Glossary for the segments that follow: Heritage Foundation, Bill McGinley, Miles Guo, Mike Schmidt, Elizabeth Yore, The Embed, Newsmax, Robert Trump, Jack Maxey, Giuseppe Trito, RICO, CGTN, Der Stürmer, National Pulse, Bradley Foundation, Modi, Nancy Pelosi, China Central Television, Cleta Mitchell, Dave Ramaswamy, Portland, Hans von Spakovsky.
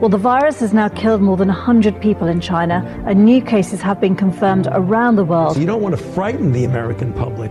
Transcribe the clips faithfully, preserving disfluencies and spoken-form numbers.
Well, the virus has now killed more than one hundred people in China, and new cases have been confirmed around the world. So you don't want to frighten the American public.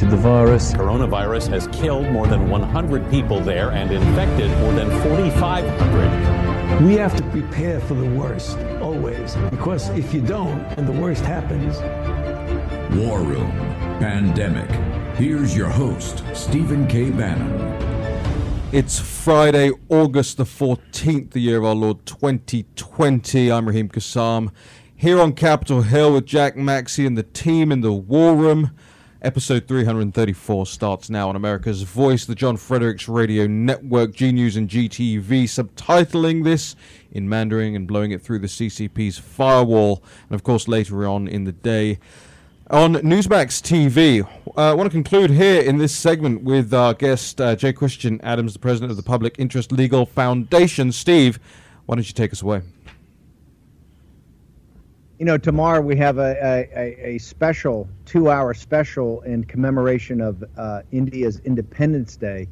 the virus. Coronavirus has killed more than one hundred people there and infected more than four thousand five hundred. We have to prepare for the worst, always, because if you don't, and the worst happens. War Room, Pandemic. Here's your host, Stephen K. Bannon. It's Friday, August the fourteenth, the year of our Lord twenty twenty. I'm Raheem Kassam, here on Capitol Hill with Jack Maxey and the team in the War Room. Episode three hundred thirty-four starts now on America's Voice, the John Fredericks Radio Network, G News and G T V, subtitling this in Mandarin and blowing it through the C C P's firewall. And of course, later on in the day, on Newsmax T V. Uh, I want to conclude here in this segment with our guest, uh, Jay Christian Adams, the president of the Public Interest Legal Foundation. Steve, why don't you take us away? You know, tomorrow we have a, a, a special, two-hour special in commemoration of uh, India's Independence Day.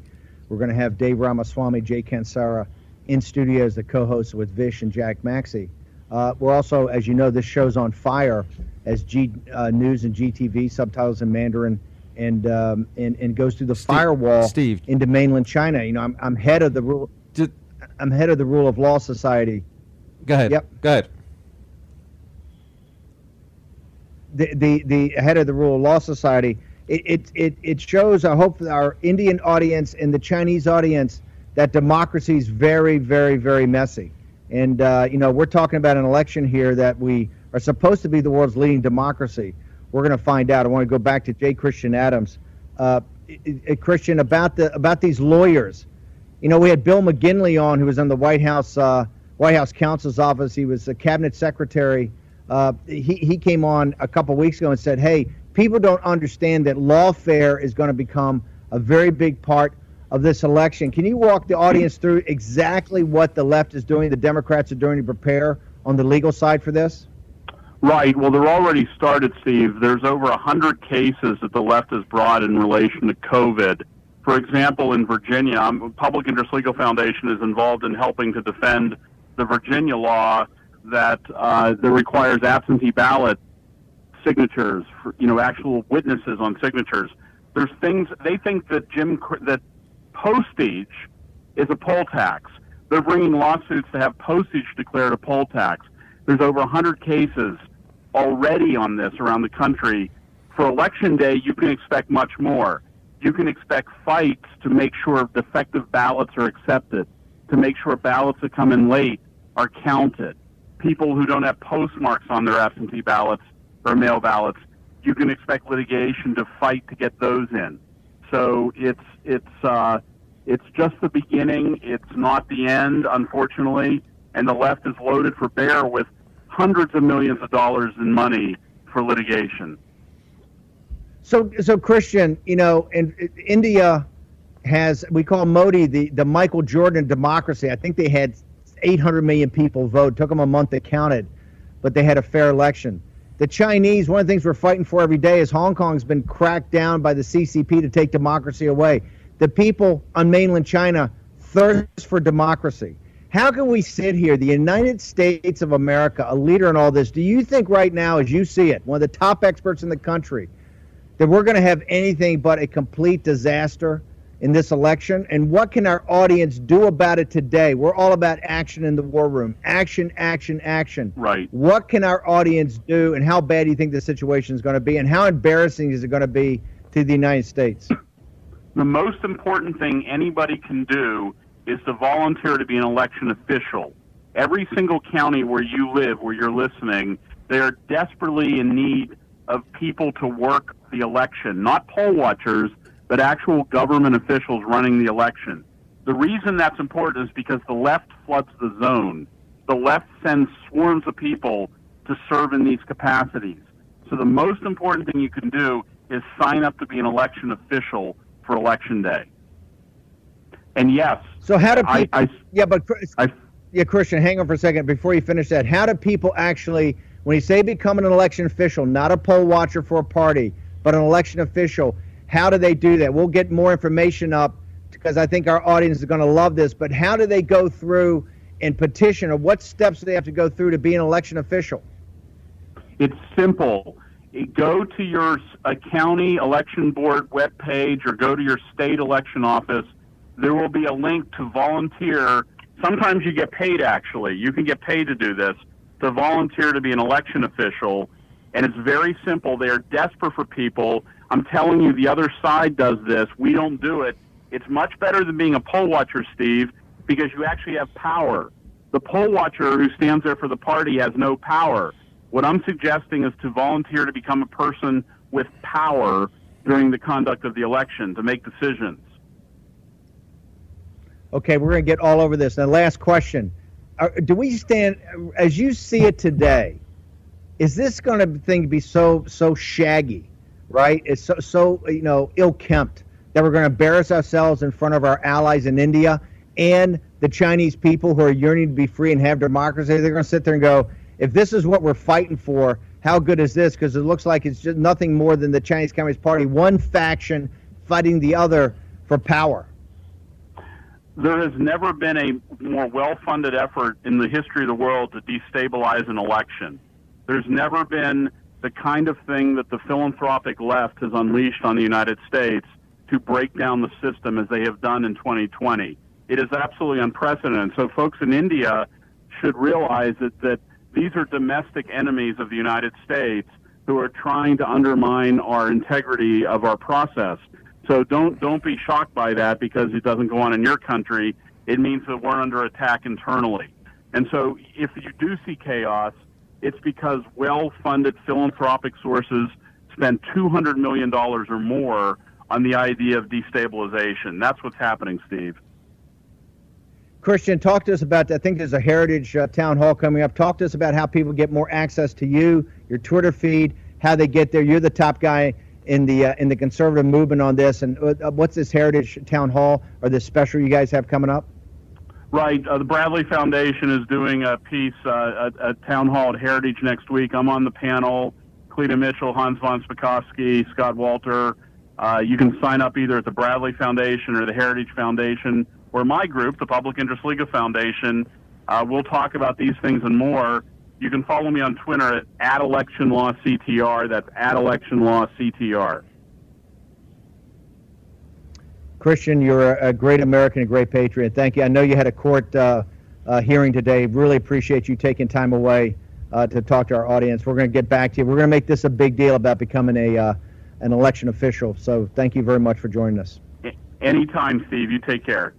We're going to have Dave Ramaswamy, Jay Kansara in studio as the co-hosts with Vish and Jack Maxey. Uh, we're also, as you know, this show's on fire as G uh, News and G T V subtitles in Mandarin and um, and, and goes through the Steve, firewall Steve. into mainland China. You know, I'm I'm head of the rule. Did, I'm head of the Rule of Law Society. Go ahead. Yep. Go ahead. The the the head of the Rule of Law Society. It it it, it shows. I hope our Indian audience and the Chinese audience that democracy is very very very messy. And, uh, you know, we're talking about an election here that we are supposed to be the world's leading democracy. We're going to find out. I want to go back to Jay Christian Adams. Uh, Christian, about the about these lawyers. You know, we had Bill McGinley on, who was in the White House uh, White House counsel's office. He was the cabinet secretary. Uh, he, he came on a couple weeks ago and said, hey, people don't understand that lawfare is going to become a very big part of this election. Can you walk the audience through exactly what the left is doing, the Democrats are doing to prepare on the legal side for this? Right. Well, they're already started, Steve. There's over one hundred cases that the left has brought in relation to COVID. For example, in Virginia, Public Interest Legal Foundation is involved in helping to defend the Virginia law that, uh, that requires absentee ballot signatures, for, you know, actual witnesses on signatures. There's things, they think that Jim, that postage is a poll tax. They're bringing lawsuits to have postage declared a poll tax. There's over one hundred cases already on this around the country. For Election Day, you can expect much more. You can expect fights to make sure defective ballots are accepted, to make sure ballots that come in late are counted. People who don't have postmarks on their absentee ballots or mail ballots, you can expect litigation to fight to get those in. So it's it's uh, it's just the beginning. It's not the end, unfortunately. And the left is loaded for bear with hundreds of millions of dollars in money for litigation. So, so Christian, you know, and India has, we call Modi the, the Michael Jordan democracy. I think they had eight hundred million people vote. It took them a month to count it, but they had a fair election. The Chinese, one of the things we're fighting for every day is Hong Kong's been cracked down by the C C P to take democracy away. The people on mainland China thirst for democracy. How can we sit here, the United States of America, a leader in all this? Do you think right now, as you see it, one of the top experts in the country, that we're going to have anything but a complete disaster in this election? And what can our audience do about it today? We're all about action in the War Room. Action, action, action. Right. What can our audience do, and how bad do you think the situation is going to be, and how embarrassing is it going to be to the United States? The most important thing anybody can do is to volunteer to be an election official. Every single county where you live, where you're listening, they are desperately in need of people to work the election, not poll watchers, but actual government officials running the election. The reason that's important is because the left floods the zone. the left sends swarms of people to serve in these capacities. So the most important thing you can do is sign up to be an election official for Election Day. And yes. So how do people? I, I, yeah, but I, yeah, Christian, hang on for a second before you finish that. How do people actually, when you say become an election official, not a poll watcher for a party, but an election official, how do they do that? We'll get more information up because I think our audience is going to love this. But how do they go through and petition, or what steps do they have to go through to be an election official? It's simple. Go to your uh, county election board webpage or go to your state election office. There will be a link to volunteer. Sometimes you get paid, actually. You can get paid to do this, to volunteer to be an election official. And it's very simple. They are desperate for people. I'm telling you, the other side does this. We don't do it. It's much better than being a poll watcher, Steve, because you actually have power. The poll watcher who stands there for the party has no power. What I'm suggesting is to volunteer to become a person with power during the conduct of the election to make decisions. Okay, we're going to get all over this. Now, last question. Do we stand, as you see it today, is this going to thing be so so shaggy, right? It's so, so you know, ill-kempt that we're going to embarrass ourselves in front of our allies in India and the Chinese people who are yearning to be free and have democracy? They're going to sit there and go, if this is what we're fighting for, how good is this? Because it looks like it's just nothing more than the Chinese Communist Party, one faction fighting the other for power. There has never been a more well-funded effort in the history of the world to destabilize an election. There's never been the kind of thing that the philanthropic left has unleashed on the United States to break down the system as they have done in twenty twenty. It is absolutely unprecedented. So folks in India should realize that, that these are domestic enemies of the United States who are trying to undermine our integrity of our process. So don't don't be shocked by that because it doesn't go on in your country. It means that we're under attack internally. And so if you do see chaos, it's because well-funded philanthropic sources spend two hundred million dollars or more on the idea of destabilization. That's what's happening, Steve. Christian, talk to us about, I think there's a Heritage uh, Town Hall coming up. Talk to us about how people get more access to you, your Twitter feed, how they get there. You're the top guy in the uh, in the conservative movement on this. And uh, what's this Heritage Town Hall or this special you guys have coming up? Right. Uh, the Bradley Foundation is doing a piece, uh, a, a town hall at Heritage next week. I'm on the panel. Cleta Mitchell, Hans von Spakovsky, Scott Walter. Uh, you can sign up either at the Bradley Foundation or the Heritage Foundation, or my group, the Public Interest Legal Foundation. Uh, we'll talk about these things and more. You can follow me on Twitter at, at electionlawctr. That's at electionlawctr. Christian, you're a great American, a great patriot. Thank you. I know you had a court uh, uh, hearing today. Really appreciate you taking time away uh, to talk to our audience. We're going to get back to you. We're going to make this a big deal about becoming a uh, an election official. So thank you very much for joining us. Anytime, Steve. You take care.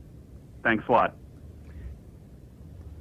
Thanks a lot.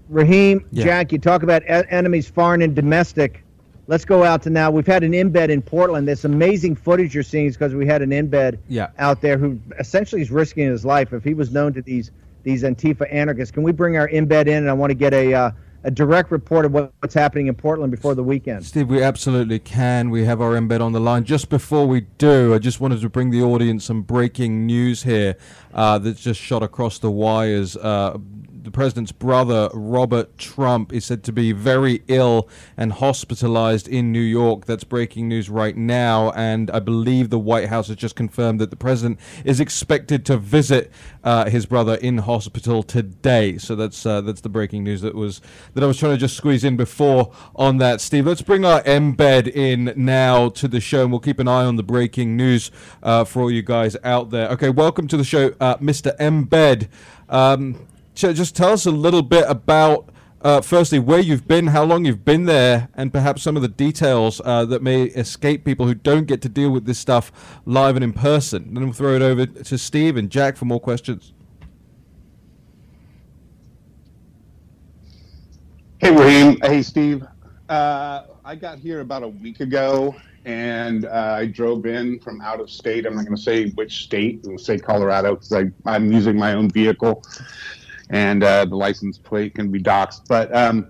Raheem, yeah. Jack, you talk about enemies foreign and domestic. Let's go out to now. We've had an embed in Portland. This amazing footage you're seeing is because we had an embed yeah. out there who essentially is risking his life if he was known to these these Antifa anarchists. Can we bring our embed in? And I want to get a uh, a direct report of what's happening in Portland before the weekend. Steve, we absolutely can. We have our embed on the line. Just before we do, I just wanted to bring the audience some breaking news here uh, that's just shot across the wires. Uh, the president's brother, Robert Trump, is said to be very ill and hospitalized in New York. That's breaking news right now. And I believe the White House has just confirmed that the president is expected to visit uh, his brother in hospital today. So that's uh, that's the breaking news that was that I was trying to just squeeze in before on that, Steve. Let's bring our embed in now to the show, and we'll keep an eye on the breaking news uh, for all you guys out there. Okay, welcome to the show, uh, Mister Embed. Um, just tell us a little bit about, uh, firstly, where you've been, how long you've been there, and perhaps some of the details uh, that may escape people who don't get to deal with this stuff live and in person. Then we'll throw it over to Steve and Jack for more questions. Hey, Raheem. Hey, Steve. Uh, I got here about a week ago, and uh, I drove in from out of state. I'm not going to say which state. I'm going to say Colorado because I, I'm using my own vehicle, and uh, the license plate can be doxed. But um,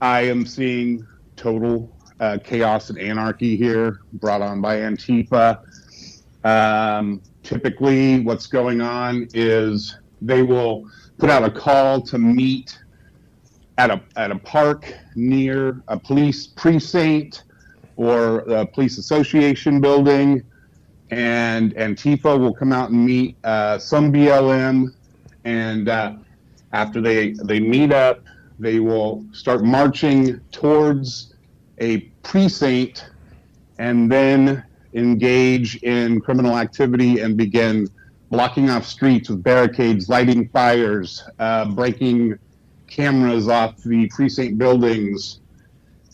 I am seeing total uh, chaos and anarchy here, brought on by Antifa. Um, typically, what's going on is they will put out a call to meet at a at a park near a police precinct or a police association building, and Antifa will come out and meet uh, some B L M, and uh, after they they meet up, they will start marching towards a precinct and then engage in criminal activity and begin blocking off streets with barricades, lighting fires, uh, breaking cameras off the precinct buildings,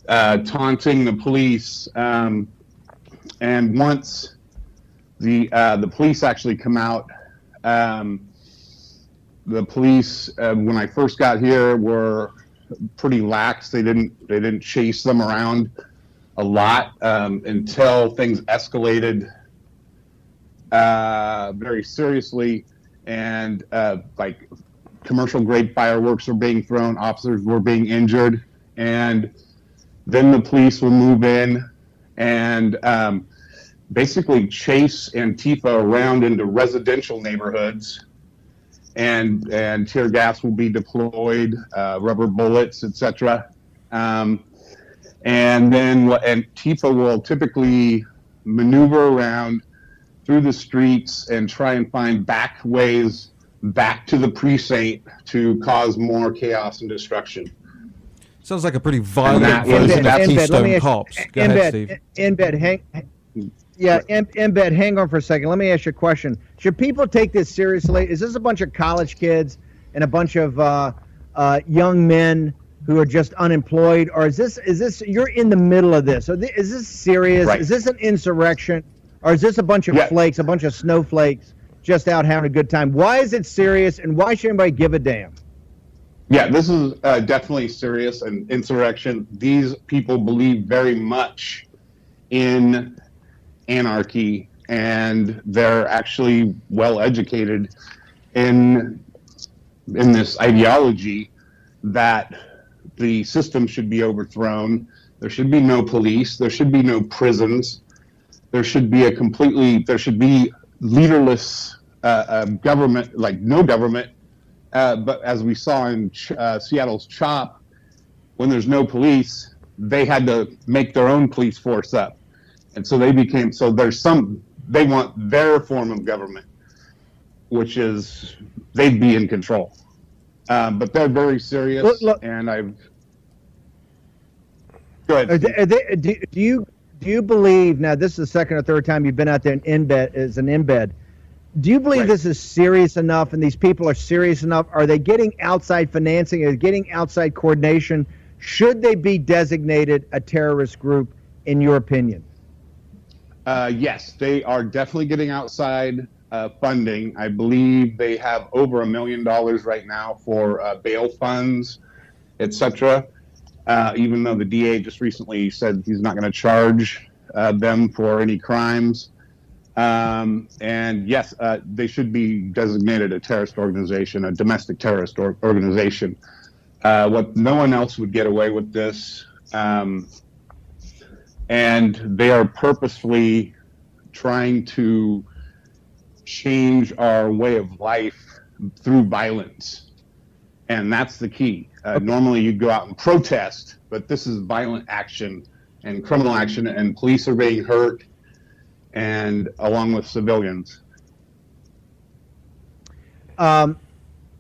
uh, taunting the police. Um, and once the uh, the police actually come out, um, the police, uh, when I first got here, were pretty lax. They didn't they didn't chase them around a lot um, until things escalated uh, very seriously, and uh, like commercial grade fireworks were being thrown, officers were being injured, and then the police will move in and um, basically chase Antifa around into residential neighborhoods. And and tear gas will be deployed, uh, rubber bullets, et cetera. Um, and then Antifa will typically maneuver around through the streets and try and find back ways back to the precinct to cause more chaos and destruction. Sounds like a pretty violent version of Keystone Cops. Go ahead, Steve. Embed, hang. Yeah, Embed, hang on for a second. Let me ask you a question. Should people take this seriously? Is this a bunch of college kids and a bunch of uh, uh, young men who are just unemployed? Or is this, is this, you're in the middle of this. So th- is this serious? Right. Is this an insurrection? Or is this a bunch of yeah. flakes, a bunch of snowflakes just out having a good time? Why is it serious, and why should anybody give a damn? Yeah, this is uh, definitely serious, an insurrection. These people believe very much in anarchy, and they're actually well educated in in this ideology that the system should be overthrown. There should be no police. There should be no prisons. There should be a completely there should be leaderless uh, uh, government, like no government. Uh, but as we saw in Ch- uh, Seattle's CHOP, when there's no police, they had to make their own police force up. And so they became, so there's some, they want their form of government, which is they'd be in control. Um, but they're very serious. Look, look, and I've, go ahead. Are they, are they, do, do you do you believe, now this is the second or third time you've been out there in embed, as an embed. Do you believe right. this is serious enough and these people are serious enough? Are they getting outside financing? Are they getting outside coordination? Should they be designated a terrorist group, in your opinion? Uh, yes, they are definitely getting outside uh, funding. I believe they have over a million dollars right now for uh, bail funds, et cetera. Uh, even though the D A just recently said he's not going to charge uh, them for any crimes. Um, and yes, uh, they should be designated a terrorist organization, a domestic terrorist or- organization. Uh, what no one else would get away with this. Um, And they are purposefully trying to change our way of life through violence. And that's the key. Uh, okay. Normally you go out and protest, but this is violent action and criminal action, and police are being hurt, and along with civilians. Um,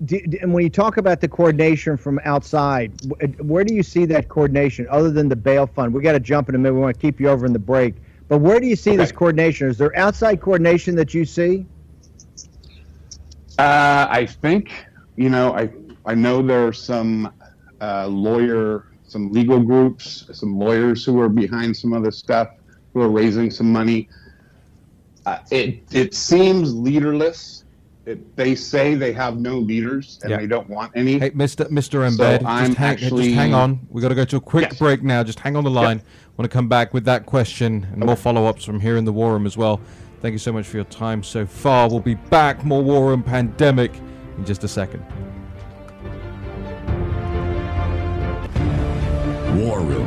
do, and when you talk about the coordination from outside, where do you see that coordination other than the bail fund? We got to jump in a minute. We want to keep you over in the break. But where do you see okay. this coordination? Is there outside coordination that you see? Uh, I think, you know, I I know there are some uh, lawyer, some legal groups, some lawyers who are behind some of this stuff, who are raising some money. Uh, it it seems leaderless. It, they say they have no leaders and yeah. they don't want any. Hey, Mister Mister Embed, so I'm just, hang, actually, just hang on. We've got to go to a quick yes. break now. Just hang on the line. Yes. I want to come back with that question and okay. more follow-ups from here in the War Room as well. Thank you so much for your time so far. We'll be back. More War Room Pandemic in just a second. War Room,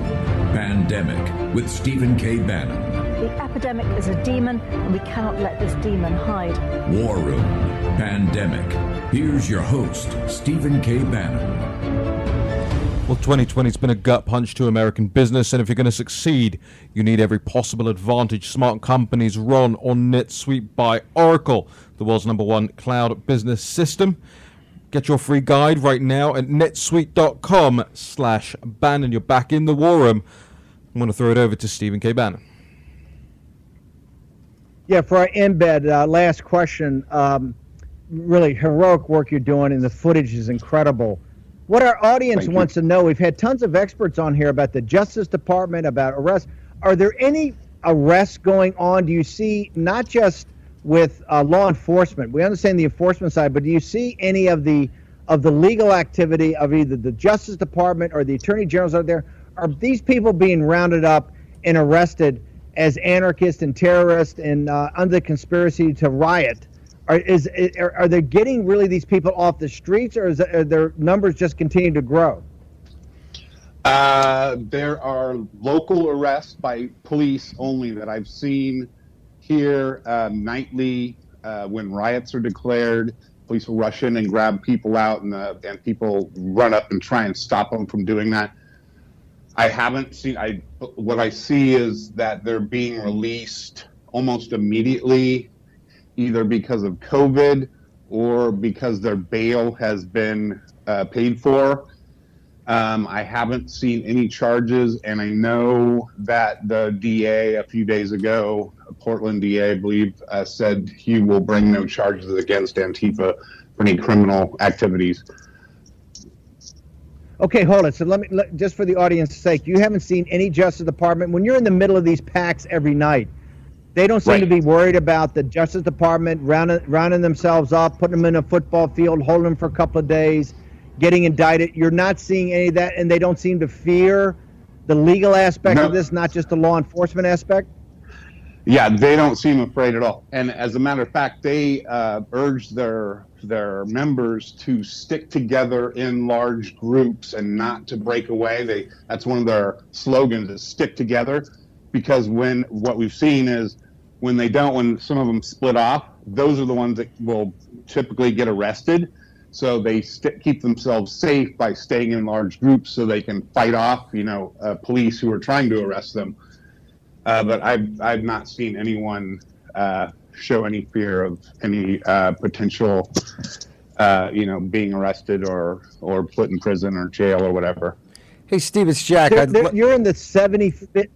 Pandemic with Stephen K. Bannon. The epidemic is a demon, and we cannot let this demon hide. War Room, Pandemic. Here's your host, Stephen K. Bannon. Well, twenty twenty's been a gut punch to American business, and if you're going to succeed, you need every possible advantage. Smart companies run on NetSuite by Oracle, the world's number one cloud business system. Get your free guide right now at netsuite dot com slash Bannon. You're back in the war room. I'm going to throw it over to Stephen K. Bannon. Yeah, for our embed, uh, last question. Um, really heroic work you're doing, and the footage is incredible. What our audience wants to know, we've had tons of experts on here about the Justice Department, about arrests. Are there any arrests going on? Do you see, not just with uh, law enforcement, we understand the enforcement side, but do you see any of the of the legal activity of either the Justice Department or the Attorney Generals out there? Are these people being rounded up and arrested as anarchists and terrorists and uh, under conspiracy to riot? Are, is, are, are they getting really these people off the streets, or is, are their numbers just continue to grow? Uh, there are local arrests by police only that I've seen here uh, nightly. Uh, when riots are declared, police will rush in and grab people out, and, uh, and people run up and try and stop them from doing that. I haven't seen, I, what I see is that they're being released almost immediately, either because of COVID or because their bail has been uh, paid for. Um, I haven't seen any charges, and I know that the D A a few days ago, Portland D A, I believe, uh, said he will bring no charges against Antifa for any criminal activities. Okay, hold it. So let me, let, just for the audience's sake, you haven't seen any Justice Department. When you're in the middle of these packs every night, they don't seem right. to be worried about the Justice Department rounding, rounding themselves up, putting them in a football field, holding them for a couple of days, getting indicted. You're not seeing any of that, and they don't seem to fear the legal aspect no. of this, not just the law enforcement aspect? Yeah, they don't seem afraid at all. And as a matter of fact, they uh, urge their their members to stick together in large groups and not to break away. They That's one of their slogans, is stick together, because when what we've seen is, when they don't, when some of them split off, those are the ones that will typically get arrested. So they st- keep themselves safe by staying in large groups so they can fight off, you know, uh, police who are trying to arrest them. Uh, but I've I've not seen anyone uh, show any fear of any uh, potential, uh, you know, being arrested or or put in prison or jail or whatever. Hey, Steve, it's Jack. They're, they're, you're in the seventy-fifth.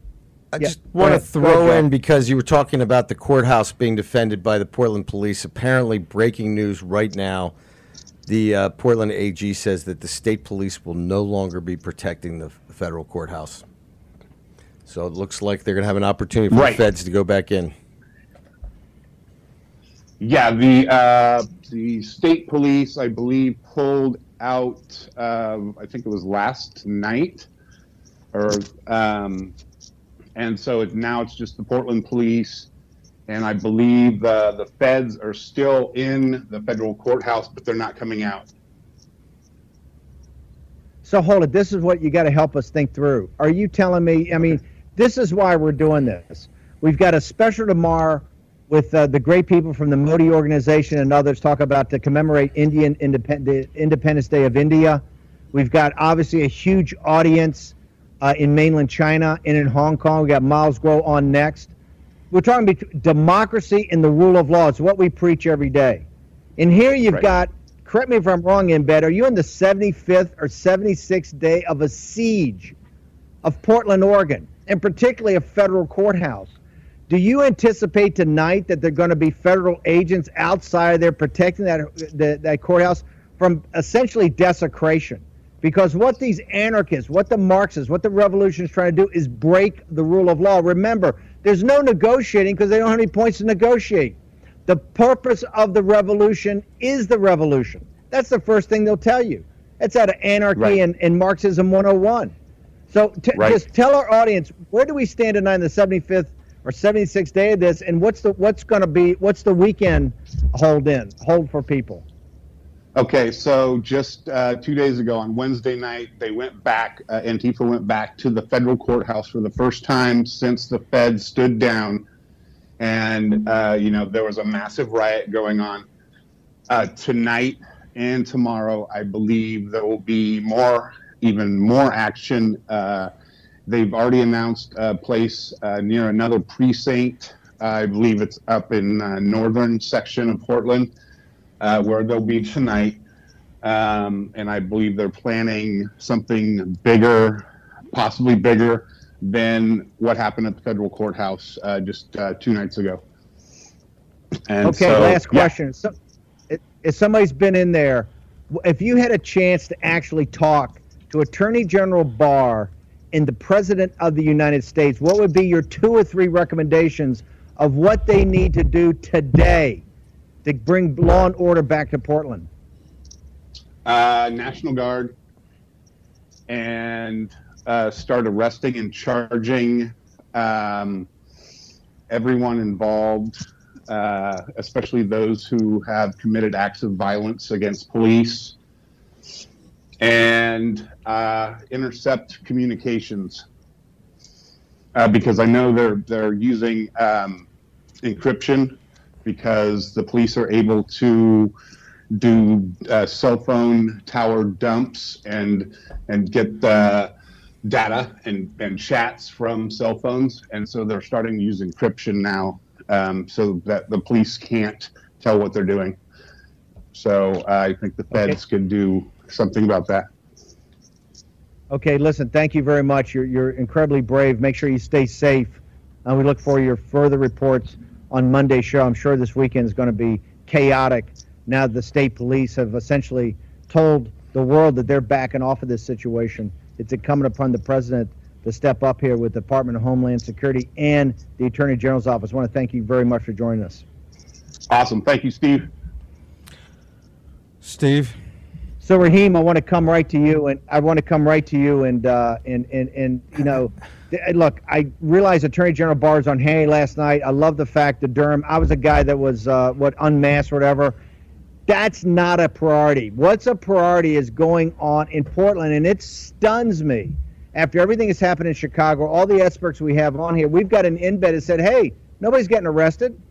I yeah, just want to throw in, because you were talking about the courthouse being defended by the Portland police. Apparently, breaking news right now, the uh, Portland A G says that the state police will no longer be protecting the federal courthouse. So it looks like they're going to have an opportunity for right. the feds to go back in. Yeah, the uh, the state police, I believe, pulled out, uh, I think it was last night, or... Um, And so it, now it's just the Portland police, and I believe uh, the feds are still in the federal courthouse, but they're not coming out. So hold it. This is what you got to help us think through. Are you telling me, I mean, this is why we're doing this. We've got a special tomorrow with uh, the great people from the Modi organization and others talk about to commemorate Indian Independ- Independence Day of India. We've got obviously a huge audience Uh, in mainland China and in Hong Kong. We got Miles Guo on next. We're talking about democracy and the rule of law. It's what we preach every day. And here you've right. got, correct me if I'm wrong, Embed, are you in the seventy-fifth or seventy-sixth day of a siege of Portland, Oregon, and particularly a federal courthouse? Do you anticipate tonight that there are going to be federal agents outside there protecting that, that, that courthouse from essentially desecration? Because what these anarchists, what the Marxists, what the revolution is trying to do is break the rule of law. Remember, there's no negotiating because they don't have any points to negotiate. The purpose of the revolution is the revolution. That's the first thing they'll tell you. It's out of anarchy right. and, and Marxism one oh one. So t- right. just tell our audience, where do we stand tonight in the seventy-fifth or seventy-sixth day of this, and what's the what's going to be, what's the weekend hold in, hold for people? Okay, so just uh, two days ago on Wednesday night, they went back, uh, Antifa went back to the federal courthouse for the first time since the feds stood down. And, uh, you know, there was a massive riot going on uh, tonight and tomorrow. I believe there will be more, even more action. Uh, they've already announced a place uh, near another precinct. Uh, I believe it's up in uh, northern section of Portland. Uh, where they'll be tonight, um, and I believe they're planning something bigger, possibly bigger than what happened at the federal courthouse uh, just uh, two nights ago. And okay, so, last question. Yeah. So, if somebody's been in there, if you had a chance to actually talk to Attorney General Barr and the President of the United States, what would be your two or three recommendations of what they need to do today to bring law and order back to Portland? Uh, National Guard, and uh, start arresting and charging um, everyone involved, uh, especially those who have committed acts of violence against police, and uh, intercept communications. Uh, because I know they're they're using um, encryption, because the police are able to do uh, cell phone tower dumps and and get the data and, and chats from cell phones. And so they're starting to use encryption now um, so that the police can't tell what they're doing. So uh, I think the feds okay. could do something about that. Okay, listen, thank you very much. You're, you're incredibly brave. Make sure you stay safe. And uh, we look for your further reports on Monday's show. I'm sure this weekend is going to be chaotic now that the state police have essentially told the world that they're backing off of this situation. It's incumbent upon the president to step up here with the Department of Homeland Security and the Attorney General's office. I want to thank you very much for joining us. Awesome. Thank you, Steve. Steve. So, Raheem, I want to come right to you, and I want to come right to you, and uh, and and and you know, look, I realize Attorney General Barr was on Hay last night. I love the fact that Durham. I was a guy that was uh, what unmasked or whatever. That's not a priority. What's a priority is going on in Portland, and it stuns me. After everything that's happened in Chicago, all the experts we have on here, we've got an Embed that said, "Hey, nobody's getting arrested.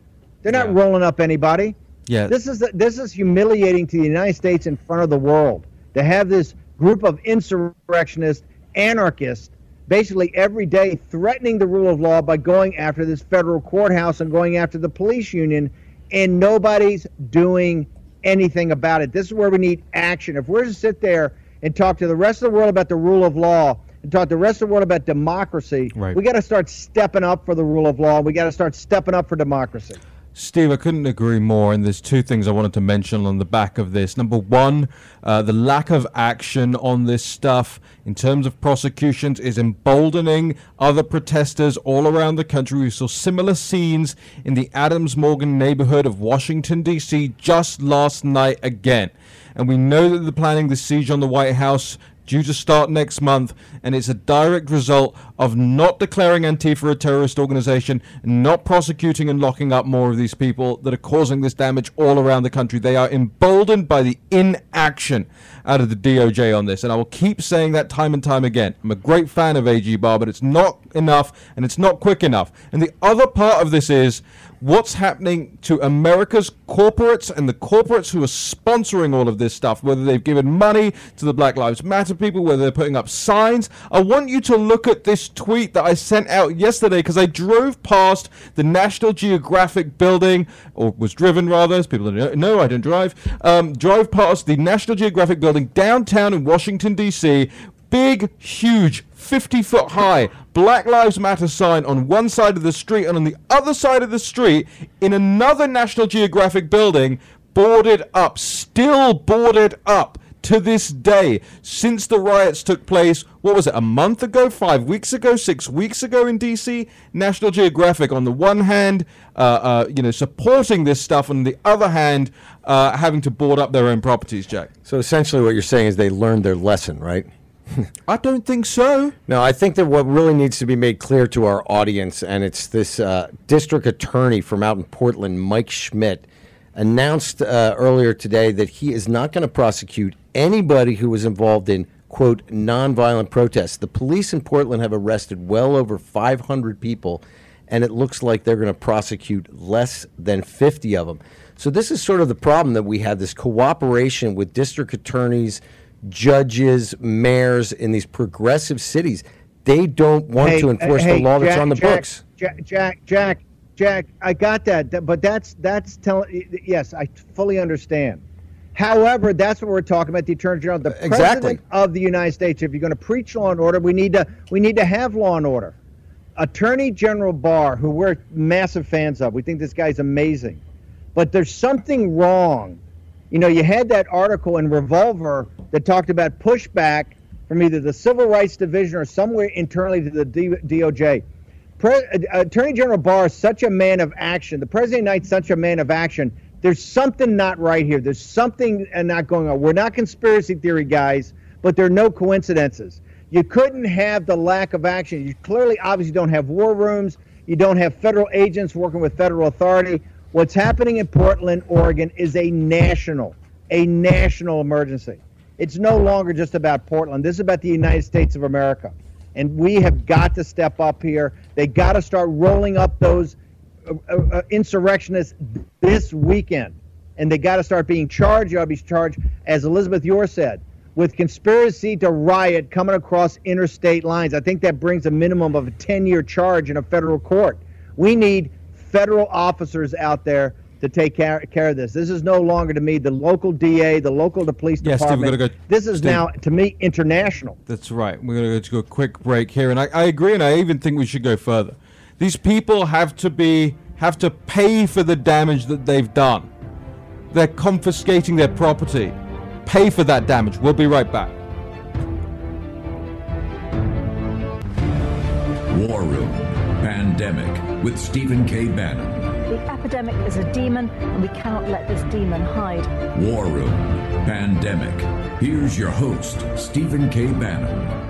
They're not yeah. rolling up anybody." Yeah. This is this is humiliating to the United States in front of the world to have this group of insurrectionists, anarchists, basically every day threatening the rule of law by going after this federal courthouse and going after the police union, and nobody's doing anything about it. This is where we need action. If we're to sit there and talk to the rest of the world about the rule of law and talk to the rest of the world about democracy, right. we got to start stepping up for the rule of law. We got to start stepping up for democracy. Steve, I couldn't agree more, and there's two things I wanted to mention on the back of this. Number one, uh, the lack of action on this stuff in terms of prosecutions is emboldening other protesters all around the country. We saw similar scenes in the Adams-Morgan neighborhood of Washington, D C just last night again. And we know that they're planning the siege on the White House due to start next month, and it's a direct result of not declaring Antifa a terrorist organization, not prosecuting and locking up more of these people that are causing this damage all around the country. They are emboldened by the inaction out of the D O J on this, and I will keep saying that time and time again. I'm a great fan of A G Barr, but it's not enough, and it's not quick enough. And the other part of this is what's happening to America's corporates and the corporates who are sponsoring all of this stuff, whether they've given money to the Black Lives Matter people, whether they're putting up signs. I want you to look at this tweet that I sent out yesterday, because I drove past the National Geographic building, or was driven rather, as people don't know, I don't drive, um, drove past the National Geographic building downtown in Washington, D C, big, huge, fifty-foot high Black Lives Matter sign on one side of the street, and on the other side of the street, in another National Geographic building, boarded up, still boarded up to this day, since the riots took place, what was it, a month ago, five weeks ago, six weeks ago in D C? National Geographic, on the one hand, uh, uh, you know, supporting this stuff, on the other hand, uh, having to board up their own properties, Jack. So essentially what you're saying is they learned their lesson, right? I don't think so. No, I think that what really needs to be made clear to our audience, and it's this uh, district attorney from out in Portland, Mike Schmidt, announced uh, earlier today that he is not going to prosecute anybody who was involved in, quote, nonviolent protests. The police in Portland have arrested well over five hundred people, and it looks like they're going to prosecute less than fifty of them. So this is sort of the problem that we have, this cooperation with district attorneys, judges, mayors in these progressive cities. They don't want hey, to enforce hey, the law Jack, that's on the Jack, books. Jack, Jack, Jack, Jack, I got that. But that's that's telling. Yes, I fully understand. However, that's what we're talking about. The Attorney General, the exactly. President of the United States. If you're going to preach law and order, we need to we need to have law and order. Attorney General Barr, who we're massive fans of, we think this guy's amazing. But there's something wrong. You know, you had that article in Revolver that talked about pushback from either the Civil Rights Division or somewhere internally to the D O J. Pre- Attorney General Barr is such a man of action. The President of the United States is such a man of action. There's something not right here. There's something not going on. We're not conspiracy theory guys, but there are no coincidences. You couldn't have the lack of action. You clearly, obviously, don't have war rooms. You don't have federal agents working with federal authority. What's happening in Portland, Oregon, is a national, a national emergency. It's no longer just about Portland. This is about the United States of America. And we have got to step up here. They got to start rolling up those uh, uh, insurrectionists this weekend. And they got to start being charged. You ought to be charged, as Elizabeth Yore said, with conspiracy to riot coming across interstate lines. I think that brings a minimum of a ten-year charge in a federal court. We need federal officers out there to take care, care of this. This is no longer, to me, the local D A, the local the police yes, department. Steve, we're gonna go, this is Steve, now, to me, international. That's right. We're going to go to a quick break here. And I, I agree, and I even think we should go further. These people have to be have to pay for the damage that they've done. They're confiscating their property. Pay for that damage. We'll be right back. War Room Pandemic with Stephen K. Bannon. The epidemic is a demon, and we cannot let this demon hide. War Room Pandemic. Here's your host, Stephen K. Bannon.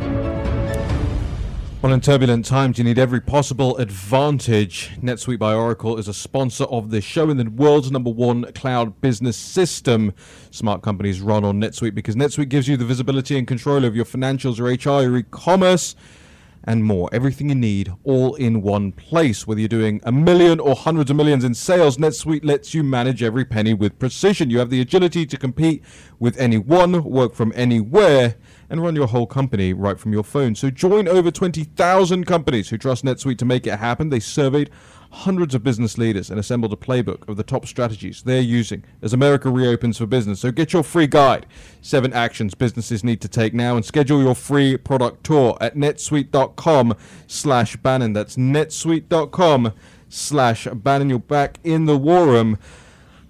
Well, in turbulent times, you need every possible advantage. NetSuite by Oracle is a sponsor of this show and the world's number one cloud business system. Smart companies run on NetSuite because NetSuite gives you the visibility and control of your financials, your H R, your e-commerce, and more. Everything you need, all in one place. Whether you're doing a million or hundreds of millions in sales, NetSuite lets you manage every penny with precision. You have the agility to compete with anyone, work from anywhere, and run your whole company right from your phone. So join over twenty thousand companies who trust NetSuite to make it happen. They surveyed hundreds of business leaders and assembled a playbook of the top strategies they're using as America reopens for business. So get your free guide, seven actions businesses need to take now, and schedule your free product tour at netsuite.com slash Bannon. That's netsuite.com slash Bannon. You're back in the war room.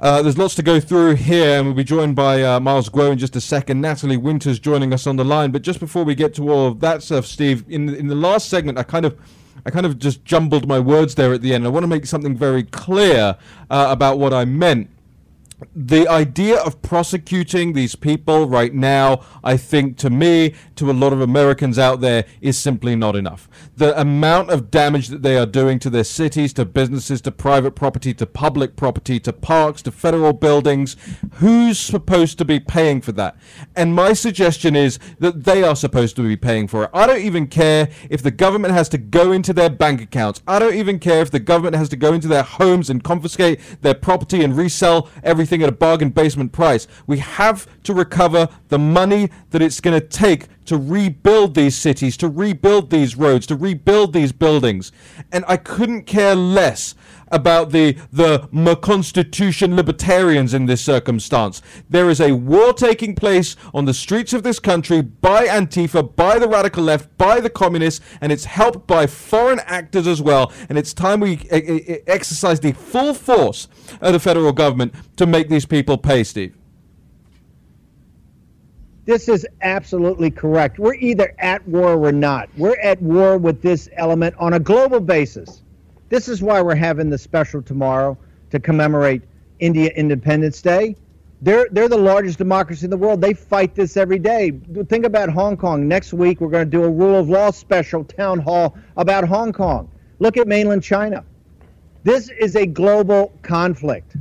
Uh, there's lots to go through here, and we'll be joined by uh, Miles Guo in just a second. Natalie Winters joining us on the line. But just before we get to all of that stuff, Steve, in in the last segment, I kind of I kind of just jumbled my words there at the end. I want to make something very clear uh, about what I meant. The idea of prosecuting these people right now, I think, to me, to a lot of Americans out there, is simply not enough. The amount of damage that they are doing to their cities, to businesses, to private property, to public property, to parks, to federal buildings, who's supposed to be paying for that? And my suggestion is that they are supposed to be paying for it. I don't even care if the government has to go into their bank accounts. I don't even care if the government has to go into their homes and confiscate their property and resell everything at a bargain basement price. We have to recover the money that it's going to take to rebuild these cities, to rebuild these roads, to rebuild these buildings. And I couldn't care less about the the constitution libertarians in this circumstance. There is a war taking place on the streets of this country by Antifa, by the radical left, by the communists, and it's helped by foreign actors as well. And it's time we exercise the full force of the federal government to make these people pay, Steve. This is absolutely correct. We're either at war or we're not. We're at war with this element on a global basis. This is why we're having the special tomorrow to commemorate India Independence Day. They're they're the largest democracy in the world. They fight this every day. Think about Hong Kong. Next week, we're going to do a rule of law special town hall about Hong Kong. Look at mainland China. This is a global conflict.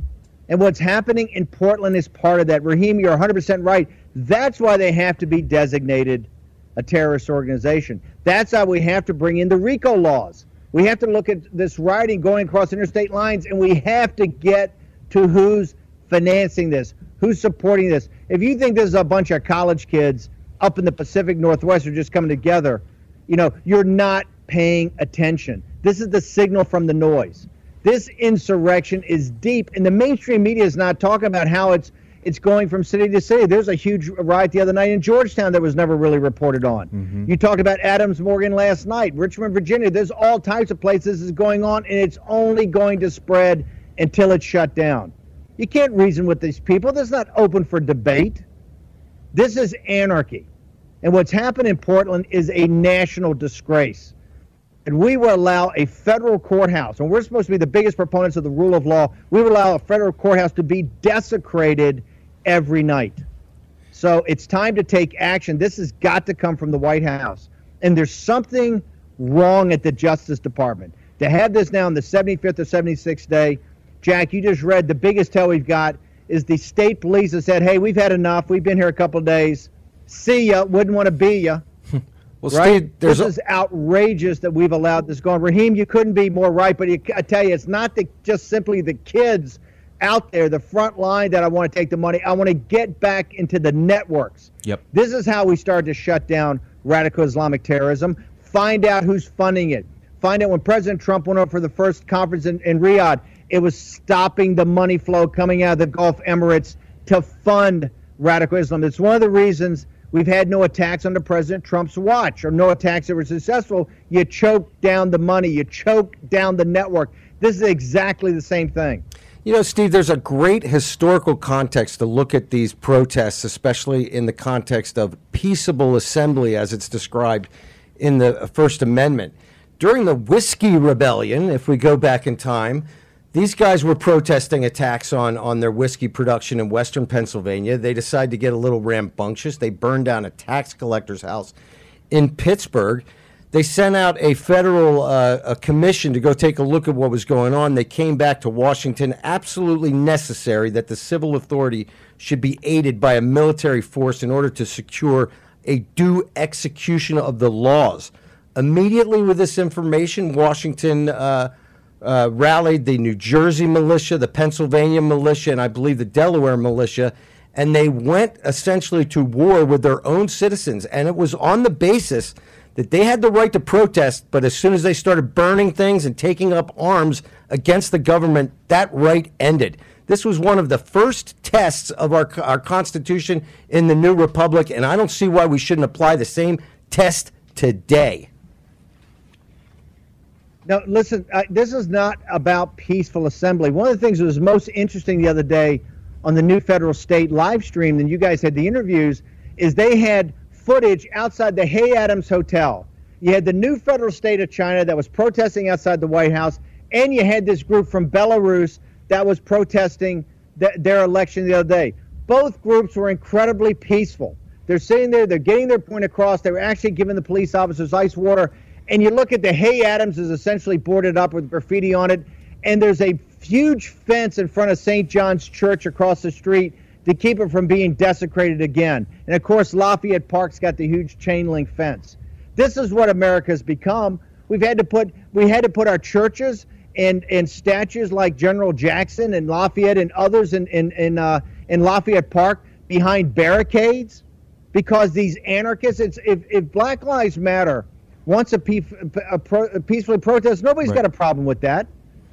And what's happening in Portland is part of that. Raheem, you're one hundred percent right. That's why they have to be designated a terrorist organization. That's how we have to bring in the RICO laws. We have to look at this rioting going across interstate lines, and we have to get to who's financing this, who's supporting this. If you think this is a bunch of college kids up in the Pacific Northwest who are just coming together, you know, you're not paying attention. This is the signal from the noise. This insurrection is deep, and the mainstream media is not talking about how it's it's going from city to city. There's a huge riot the other night in Georgetown that was never really reported on. Mm-hmm. You talked about Adams Morgan last night, Richmond, Virginia. There's all types of places is going on, and it's only going to spread until it's shut down. You can't reason with these people. This is not open for debate. This is anarchy. And what's happened in Portland is a national disgrace. And we will allow a federal courthouse, and we're supposed to be the biggest proponents of the rule of law, we will allow a federal courthouse to be desecrated every night. So it's time to take action. This has got to come from the White House. And there's something wrong at the Justice Department. To have this now on the seventy-fifth or seventy-sixth day, Jack, you just read the biggest tell we've got is the state police have said, hey, we've had enough. We've been here a couple of days. See ya. Wouldn't want to be ya. Well, right? Steve, this is outrageous that we've allowed this going. Raheem, you couldn't be more right, but you, I tell you, it's not the, just simply the kids out there, the front line that I want to take the money. I want to get back into the networks. Yep. This is how we start to shut down radical Islamic terrorism. Find out who's funding it. Find out when President Trump went over for the first conference in, in Riyadh, it was stopping the money flow coming out of the Gulf Emirates to fund radical Islam. It's one of the reasons we've had no attacks under President Trump's watch, or no attacks that were successful. You choke down the money. You choke down the network. This is exactly the same thing. You know, Steve, there's a great historical context to look at these protests, especially in the context of peaceable assembly, as it's described in the First Amendment. During the Whiskey Rebellion, if we go back in time, these guys were protesting attacks on, on their whiskey production in western Pennsylvania. They decided to get a little rambunctious. They burned down a tax collector's house in Pittsburgh. They sent out a federal uh, a commission to go take a look at what was going on. They came back to Washington. Absolutely necessary that the civil authority should be aided by a military force in order to secure a due execution of the laws. Immediately with this information, Washington Uh, Uh, rallied the New Jersey militia, the Pennsylvania militia, and I believe the Delaware militia, and they went essentially to war with their own citizens. And it was on the basis that they had the right to protest, but as soon as they started burning things and taking up arms against the government, that right ended. This was one of the first tests of our, our Constitution in the New Republic, and I don't see why we shouldn't apply the same test today. Now, listen, uh, this is not about peaceful assembly. One of the things that was most interesting the other day on the New Federal State live stream, and you guys had the interviews, is they had footage outside the Hay Adams Hotel. You had the New Federal State of China that was protesting outside the White House, and you had this group from Belarus that was protesting th- their election the other day. Both groups were incredibly peaceful. They're sitting there, they're getting their point across. They were actually giving the police officers ice water. And you look at the Hay Adams is essentially boarded up with graffiti on it. And there's a huge fence in front of Saint John's Church across the street to keep it from being desecrated again. And, of course, Lafayette Park's got the huge chain link fence. This is what America's become. We've had to put we had to put our churches and, and statues like General Jackson and Lafayette and others in, in, in, uh, in Lafayette Park behind barricades because these anarchists, it's, if, if Black Lives Matter wants a, peaf- a, pro- a peaceful protest, nobody's right. got a problem with that.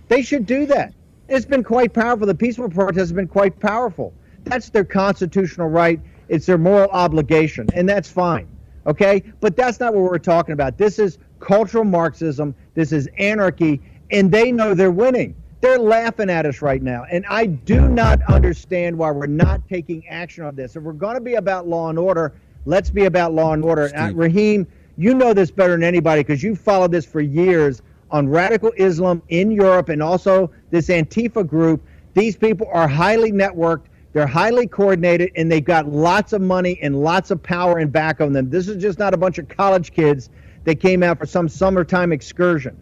They should do that. It's been quite powerful. The peaceful protest has been quite powerful. That's their constitutional right. It's their moral obligation, and that's fine, okay? But that's not what we're talking about. This is cultural Marxism. This is anarchy, and they know they're winning. They're laughing at us right now, and I do not understand why we're not taking action on this. If we're going to be about law and order, let's be about law and order. Uh, Raheem, you know this better than anybody because you followed this for years on radical Islam in Europe and also this Antifa group. These people are highly networked, they're highly coordinated, and they've got lots of money and lots of power and back on them. This is just not a bunch of college kids that came out for some summertime excursion.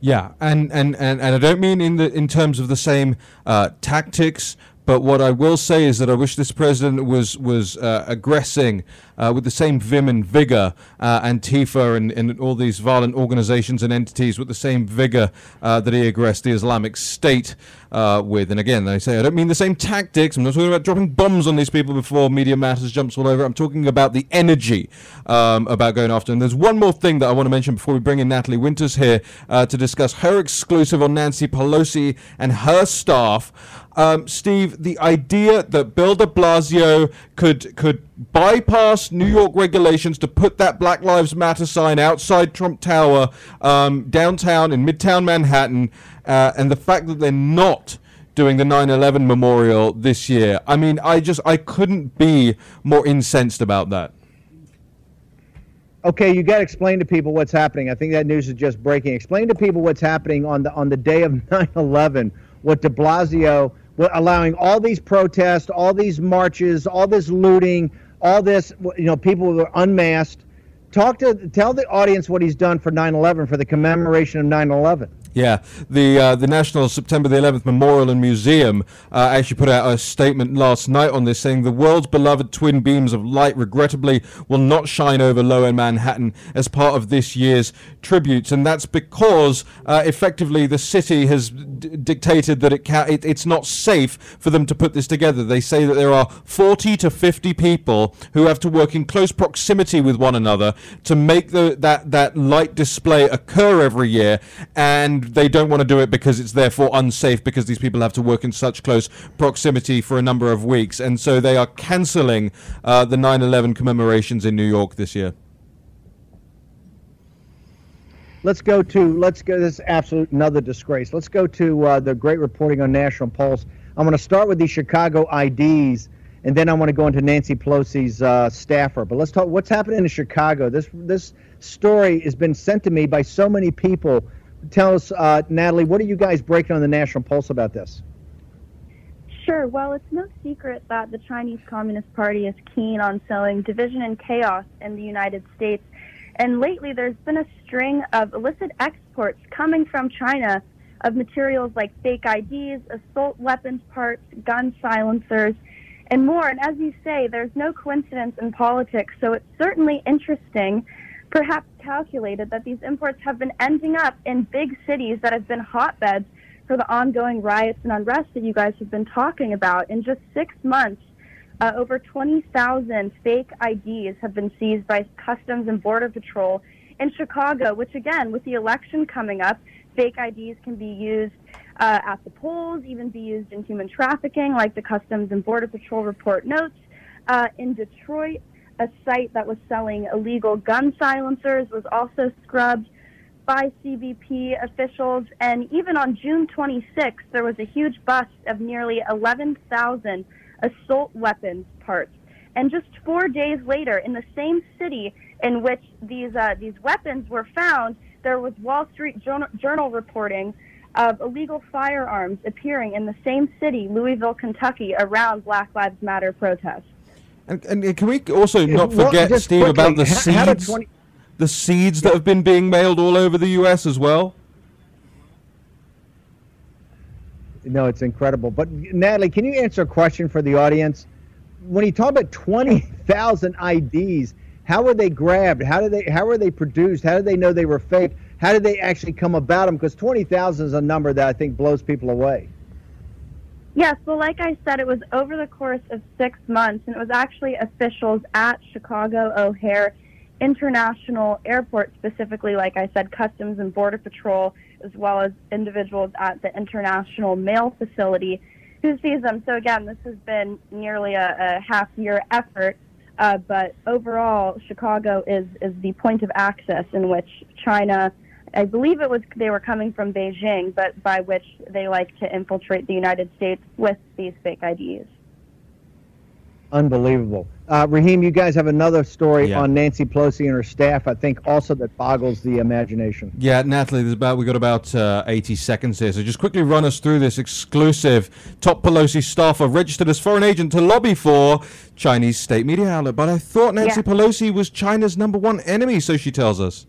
Yeah, and, and, and, and I don't mean in the in terms of the same uh, tactics, But what I will say is that I wish this president was was uh, aggressing uh, with the same vim and vigor, uh, Antifa and, and all these violent organizations and entities with the same vigor uh, that he aggressed the Islamic State uh, with. And again, I say I don't mean the same tactics. I'm not talking about dropping bombs on these people before Media Matters jumps all over. I'm talking about the energy um, about going after them. There's one more thing that I want to mention before we bring in Natalie Winters here uh, to discuss her exclusive on Nancy Pelosi and her staff. Um, Steve, the idea that Bill de Blasio could could bypass New York regulations to put that Black Lives Matter sign outside Trump Tower um, downtown in Midtown Manhattan, uh, and the fact that they're not doing the nine eleven memorial this year. I mean, I just I couldn't be more incensed about that. Okay, you got to explain to people what's happening. I think that news is just breaking. Explain to people what's happening on the on the day of nine eleven. What de Blasio, what, allowing all these protests, all these marches, all this looting, all this, you know, people were unmasked. Talk to, tell the audience what he's done for nine eleven, for the commemoration of nine eleven. Yeah, the uh, the National September the eleventh Memorial and Museum uh, actually put out a statement last night on this, saying the world's beloved twin beams of light regrettably will not shine over Lower Manhattan as part of this year's tributes, and that's because uh, effectively the city has d- dictated that it, ca- it it's not safe for them to put this together. They say that there are forty to fifty people who have to work in close proximity with one another to make the, that that light display occur every year, and they don't want to do it because it's therefore unsafe, because these people have to work in such close proximity for a number of weeks. And so they are cancelling uh, the nine eleven commemorations in New York this year. Let's go to, let's go, this is absolute another disgrace. Let's go to uh, the great reporting on National Pulse. I'm going to start with the Chicago I Ds, and then I want to go into Nancy Pelosi's uh, staffer. But let's talk, what's happening in Chicago? This, this story has been sent to me by so many people. Tell us, uh, Natalie, what are you guys breaking on the National Pulse about this? Sure. Well, it's no secret that the Chinese Communist Party is keen on sowing division and chaos in the United States. And lately, there's been a string of illicit exports coming from China of materials like fake I Ds, assault weapons parts, gun silencers, and more. And as you say, there's no coincidence in politics, so it's certainly interesting, perhaps calculated, that these imports have been ending up in big cities that have been hotbeds for the ongoing riots and unrest that you guys have been talking about. In just six months, uh, over twenty thousand fake I Ds have been seized by Customs and Border Patrol in Chicago, which, again, with the election coming up, fake I Ds can be used uh, at the polls, even be used in human trafficking, like the Customs and Border Patrol report notes. Uh, in Detroit, a site that was selling illegal gun silencers was also scrubbed by C B P officials. And even on June twenty-sixth, there was a huge bust of nearly eleven thousand assault weapons parts. And just four days later, in the same city in which these uh, these weapons were found, there was Wall Street Journal, Journal reporting of illegal firearms appearing in the same city, Louisville, Kentucky, around Black Lives Matter protests. And, and can we also not forget, well, Steve, quickly, about the how, seeds, how twenty... the seeds yeah. that have been being mailed all over the U S as well? No, it's incredible. But, Natalie, can you answer a question for the audience? When you talk about twenty thousand I Ds, how were they grabbed? How did they? How were they produced? How did they know they were fake? How did they actually come about them? Because twenty thousand is a number that I think blows people away. Yes, well, like I said, it was over the course of six months, and it was actually officials at Chicago O'Hare International Airport, specifically, like I said, Customs and Border Patrol, as well as individuals at the International Mail Facility who sees them. So, again, this has been nearly a, a half-year effort, uh, but overall, Chicago is, is the point of access in which China, I believe it was they were coming from Beijing, but by which they like to infiltrate the United States with these fake I Ds. Unbelievable. Uh, Raheem, you guys have another story yeah. on Nancy Pelosi and her staff, I think, also that boggles the imagination. Yeah, Natalie, there's about, we've got about uh, eighty seconds here, so just quickly run us through this exclusive. Top Pelosi staffer registered as foreign agent to lobby for Chinese state media outlet. But I thought Nancy yeah. Pelosi was China's number one enemy, so she tells us.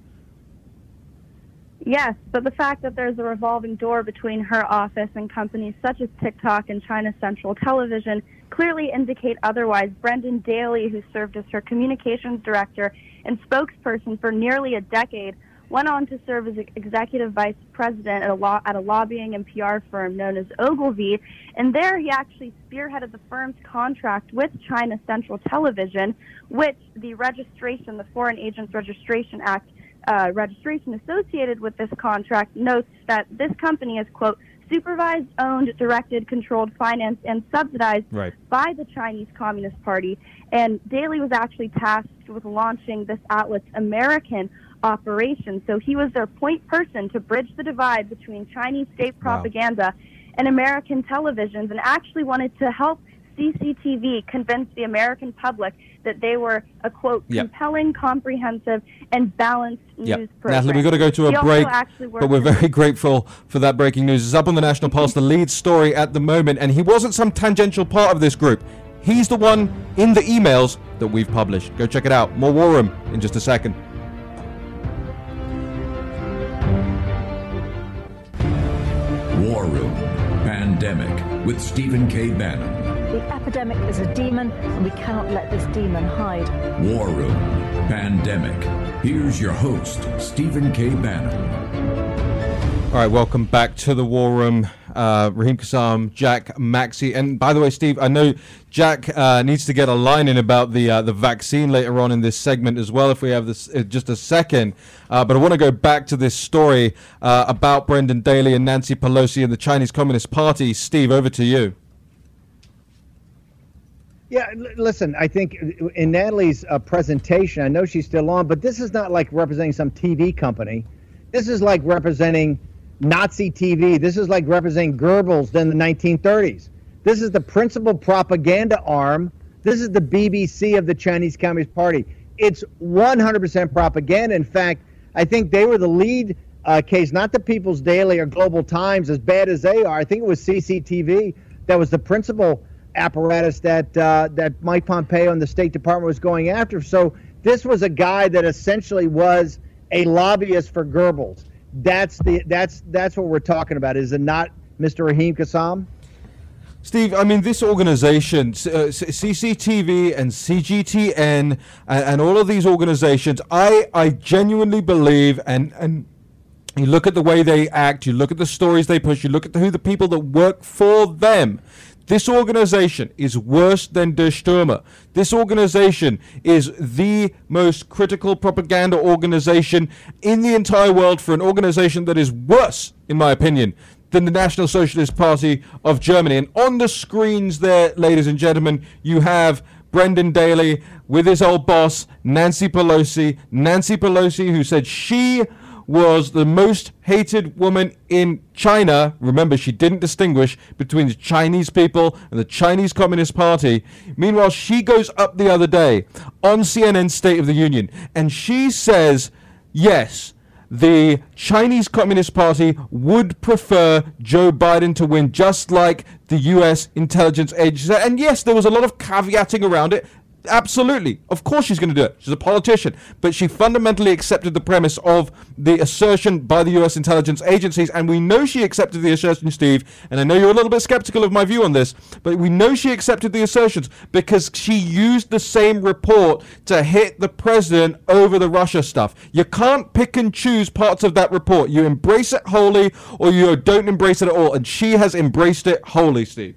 Yes, but the fact that there's a revolving door between her office and companies such as TikTok and China Central Television clearly indicate otherwise. Brendan Daly, who served as her communications director and spokesperson for nearly a decade, went on to serve as executive vice president at a, law, at a lobbying and P R firm known as Ogilvy, and there he actually spearheaded the firm's contract with China Central Television, which the registration, the Foreign Agents Registration Act, Uh, registration associated with this contract notes that this company is, quote, supervised, owned, directed, controlled, financed, and subsidized right. by the Chinese Communist Party. And Daly was actually tasked with launching this outlet's American operation. So he was their point person to bridge the divide between Chinese state propaganda wow. and American televisions, and actually wanted to help C C T V convinced the American public that they were a, quote, yep. compelling, comprehensive, and balanced yep. news program. Natalie, we've got to go to a break, but we're very grateful for that breaking news. It's up on the National Pulse, the lead story at the moment, and he wasn't some tangential part of this group. He's the one in the emails that we've published. Go check it out. More War Room in just a second. War Room, Pandemic, with Stephen K. Bannon. The epidemic is a demon, and we cannot let this demon hide. War Room, Pandemic. Here's your host, Stephen K. Bannon. All right, welcome back to the War Room. Uh, Raheem Kassam, Jack Maxey. And by the way, Steve, I know Jack uh, needs to get a line in about the uh, the vaccine later on in this segment as well, if we have this uh, just a second. Uh, but I want to go back to this story uh, about Brendan Daly and Nancy Pelosi and the Chinese Communist Party. Steve, over to you. Yeah, listen, I think in Natalie's uh, presentation, I know she's still on, but this is not like representing some T V company. This is like representing Nazi T V. This is like representing Goebbels in the nineteen thirties. This is the principal propaganda arm. This is the B B C of the Chinese Communist Party. It's one hundred percent propaganda. In fact, I think they were the lead uh, case, not the People's Daily or Global Times, as bad as they are. I think it was C C T V that was the principal apparatus that uh, that Mike Pompeo and the State Department was going after. So this was a guy that essentially was a lobbyist for Goebbels. That's the that's that's what we're talking about. Is it not, Mister Raheem Kassam? Steve, I mean, this organization, uh, C C T V and C G T N and, and all of these organizations, I, I genuinely believe and and. You look at the way they act, you look at the stories they push, you look at the, who the people that work for them. This organization is worse than Der Stürmer. This organization is the most critical propaganda organization in the entire world for an organization that is worse, in my opinion, than the National Socialist Party of Germany. And on the screens there, ladies and gentlemen, you have Brendan Daly with his old boss, Nancy Pelosi. Nancy Pelosi, who said she was the most hated woman in China. Remember, she didn't distinguish between the Chinese people and the Chinese Communist Party. Meanwhile, she goes up the other day on C N N's State of the Union, and she says, yes, the Chinese Communist Party would prefer Joe Biden to win, just like the U S intelligence agencies. And yes, there was a lot of caveating around it. Absolutely. Of course she's going to do it. She's a politician. But she fundamentally accepted the premise of the assertion by the U S intelligence agencies. And we know she accepted the assertion, Steve. And I know you're a little bit skeptical of my view on this. But we know she accepted the assertions because she used the same report to hit the president over the Russia stuff. You can't pick and choose parts of that report. You embrace it wholly or you don't embrace it at all. And she has embraced it wholly, Steve.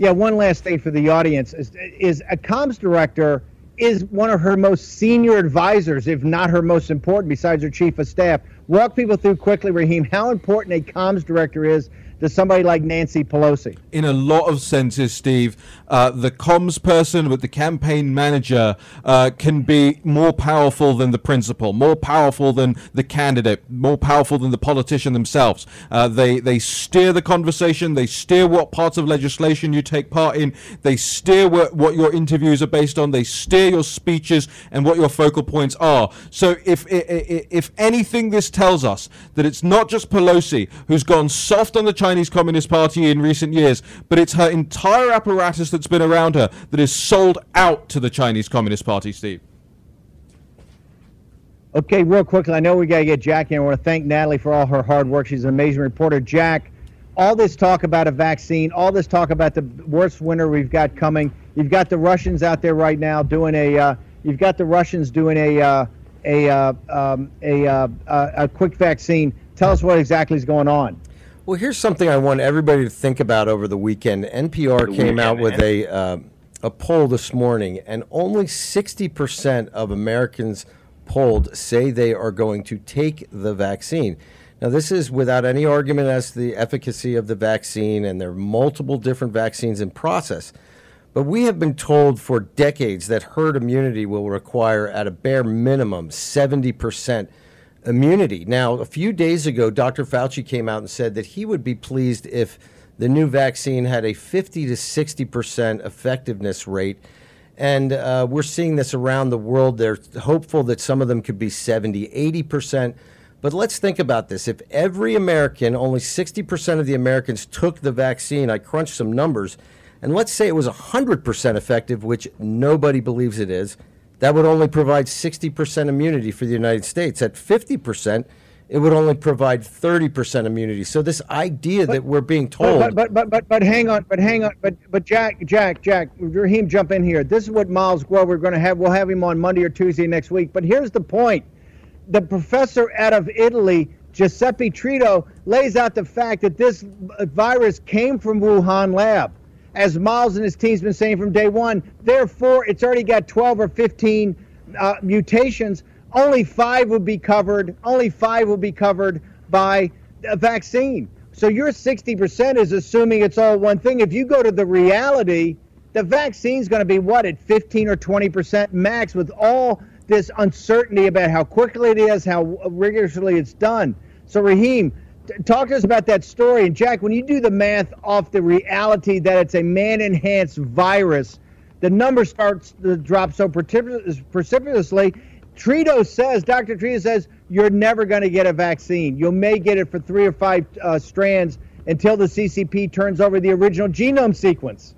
Yeah, one last thing for the audience is, is a comms director is one of her most senior advisors, if not her most important, besides her chief of staff. Walk people through quickly, Raheem, how important a comms director is to somebody like Nancy Pelosi. In a lot of senses, Steve, uh, the comms person with the campaign manager uh, can be more powerful than the principal, more powerful than the candidate, more powerful than the politician themselves. Uh, they, they steer the conversation. They steer what parts of legislation you take part in. They steer what, what your interviews are based on. They steer your speeches and what your focal points are. So if, if, if anything, this tells us that it's not just Pelosi who's gone soft on the Chinese Chinese Communist Party in recent years, but it's her entire apparatus that's been around her that is sold out to the Chinese Communist Party, Steve. Okay, real quickly, I know we got to get Jack in. I want to thank Natalie for all her hard work. She's an amazing reporter. Jack, all this talk about a vaccine, all this talk about the worst winter we've got coming. You've got the Russians out there right now doing a. Uh, you've got the Russians doing a uh, a uh, um, a uh, a quick vaccine. Tell us what exactly is going on. Well, here's something I want everybody to think about over the weekend. N P R the came weekend, out with man. a uh, a poll this morning, and only sixty percent of Americans polled say they are going to take the vaccine. Now, this is without any argument as to the efficacy of the vaccine, and there are multiple different vaccines in process. But we have been told for decades that herd immunity will require, at a bare minimum, seventy percent immunity. Now, a few days ago, Doctor Fauci came out and said that he would be pleased if the new vaccine had a fifty to sixty percent effectiveness rate. And uh, we're seeing this around the world. They're hopeful that some of them could be seventy, eighty percent. But let's think about this. If every American, only sixty percent of the Americans took the vaccine, I crunched some numbers, and let's say it was one hundred percent effective, which nobody believes it is, that would only provide sixty percent immunity for the United States. At fifty percent, it would only provide thirty percent immunity. So this idea but, that we're being told, but but, but but but but hang on, but hang on, but but Jack, Jack, Jack, Raheem, jump in here. This is what Miles Guo, we're going to have. We'll have him on Monday or Tuesday next week. But here's the point: the professor out of Italy, Giuseppe Trito, lays out the fact that this virus came from Wuhan lab, as Miles and his team's been saying from day one. Therefore, it's already got twelve or fifteen uh, mutations. Only five will be covered. Only five will be covered by a vaccine. So your sixty percent is assuming it's all one thing. If you go to the reality, the vaccine's going to be what, at fifteen or twenty percent max, with all this uncertainty about how quickly it is, how rigorously it's done. So Raheem, t- talk to us about that story. And Jack, when you do the math off the reality that it's a man-enhanced virus, the number starts to drop so precipitously. Trito says, Doctor Trito says, you're never going to get a vaccine. You may get it for three or five uh, strands until the C C P turns over the original genome sequence.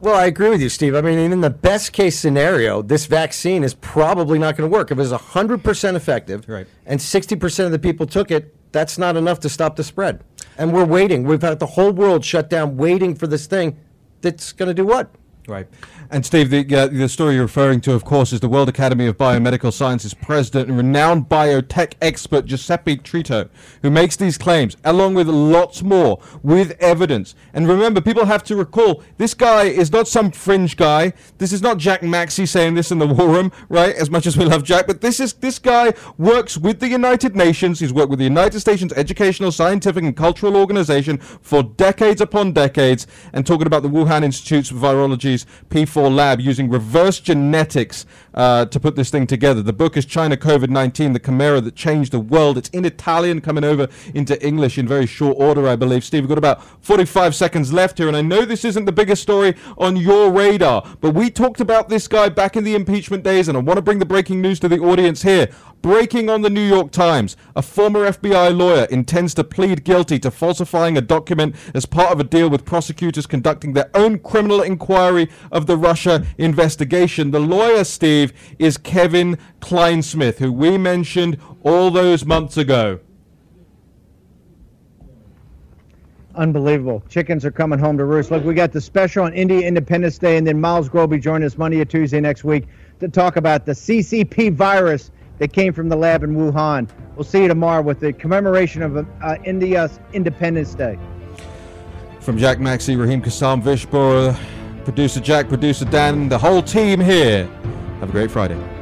Well, I agree with you, Steve. I mean, in the best case scenario, this vaccine is probably not going to work. If it was one hundred percent effective, right, and sixty percent of the people took it, that's not enough to stop the spread. And we're waiting. We've had the whole world shut down waiting for this thing that's going to do what? Right. And, Steve, the, uh, the story you're referring to, of course, is the World Academy of Biomedical Sciences president and renowned biotech expert Giuseppe Trito, who makes these claims, along with lots more, with evidence. And remember, people have to recall, this guy is not some fringe guy. This is not Jack Maxey saying this in the war room, right, as much as we love Jack. But this is this guy works with the United Nations. He's worked with the United Nations Educational, Scientific, and Cultural Organization for decades upon decades, and talking about the Wuhan Institute's Virology's P four lab using reverse genetics uh, to put this thing together. The book is China COVID nineteen, the chimera that changed the world. It's in Italian, coming over into English in very short order, I believe. Steve, we've got about forty-five seconds left here, and I know this isn't the biggest story on your radar, but we talked about this guy back in the impeachment days, and I want to bring the breaking news to the audience here. Breaking on the New York Times, a former F B I lawyer intends to plead guilty to falsifying a document as part of a deal with prosecutors conducting their own criminal inquiry of the Russia investigation. The lawyer, Steve, is Kevin Kleinsmith, who we mentioned all those months ago. Unbelievable. Chickens are coming home to roost. Look, we got the special on India Independence Day, and then Miles Guo will be joining us Monday or Tuesday next week to talk about the C C P virus that came from the lab in Wuhan. We'll see you tomorrow with the commemoration of uh, India's Independence Day. From Jack Maxey, Raheem Kassam, Vish Burra, producer Jack, producer Dan, the whole team here. Have a great Friday.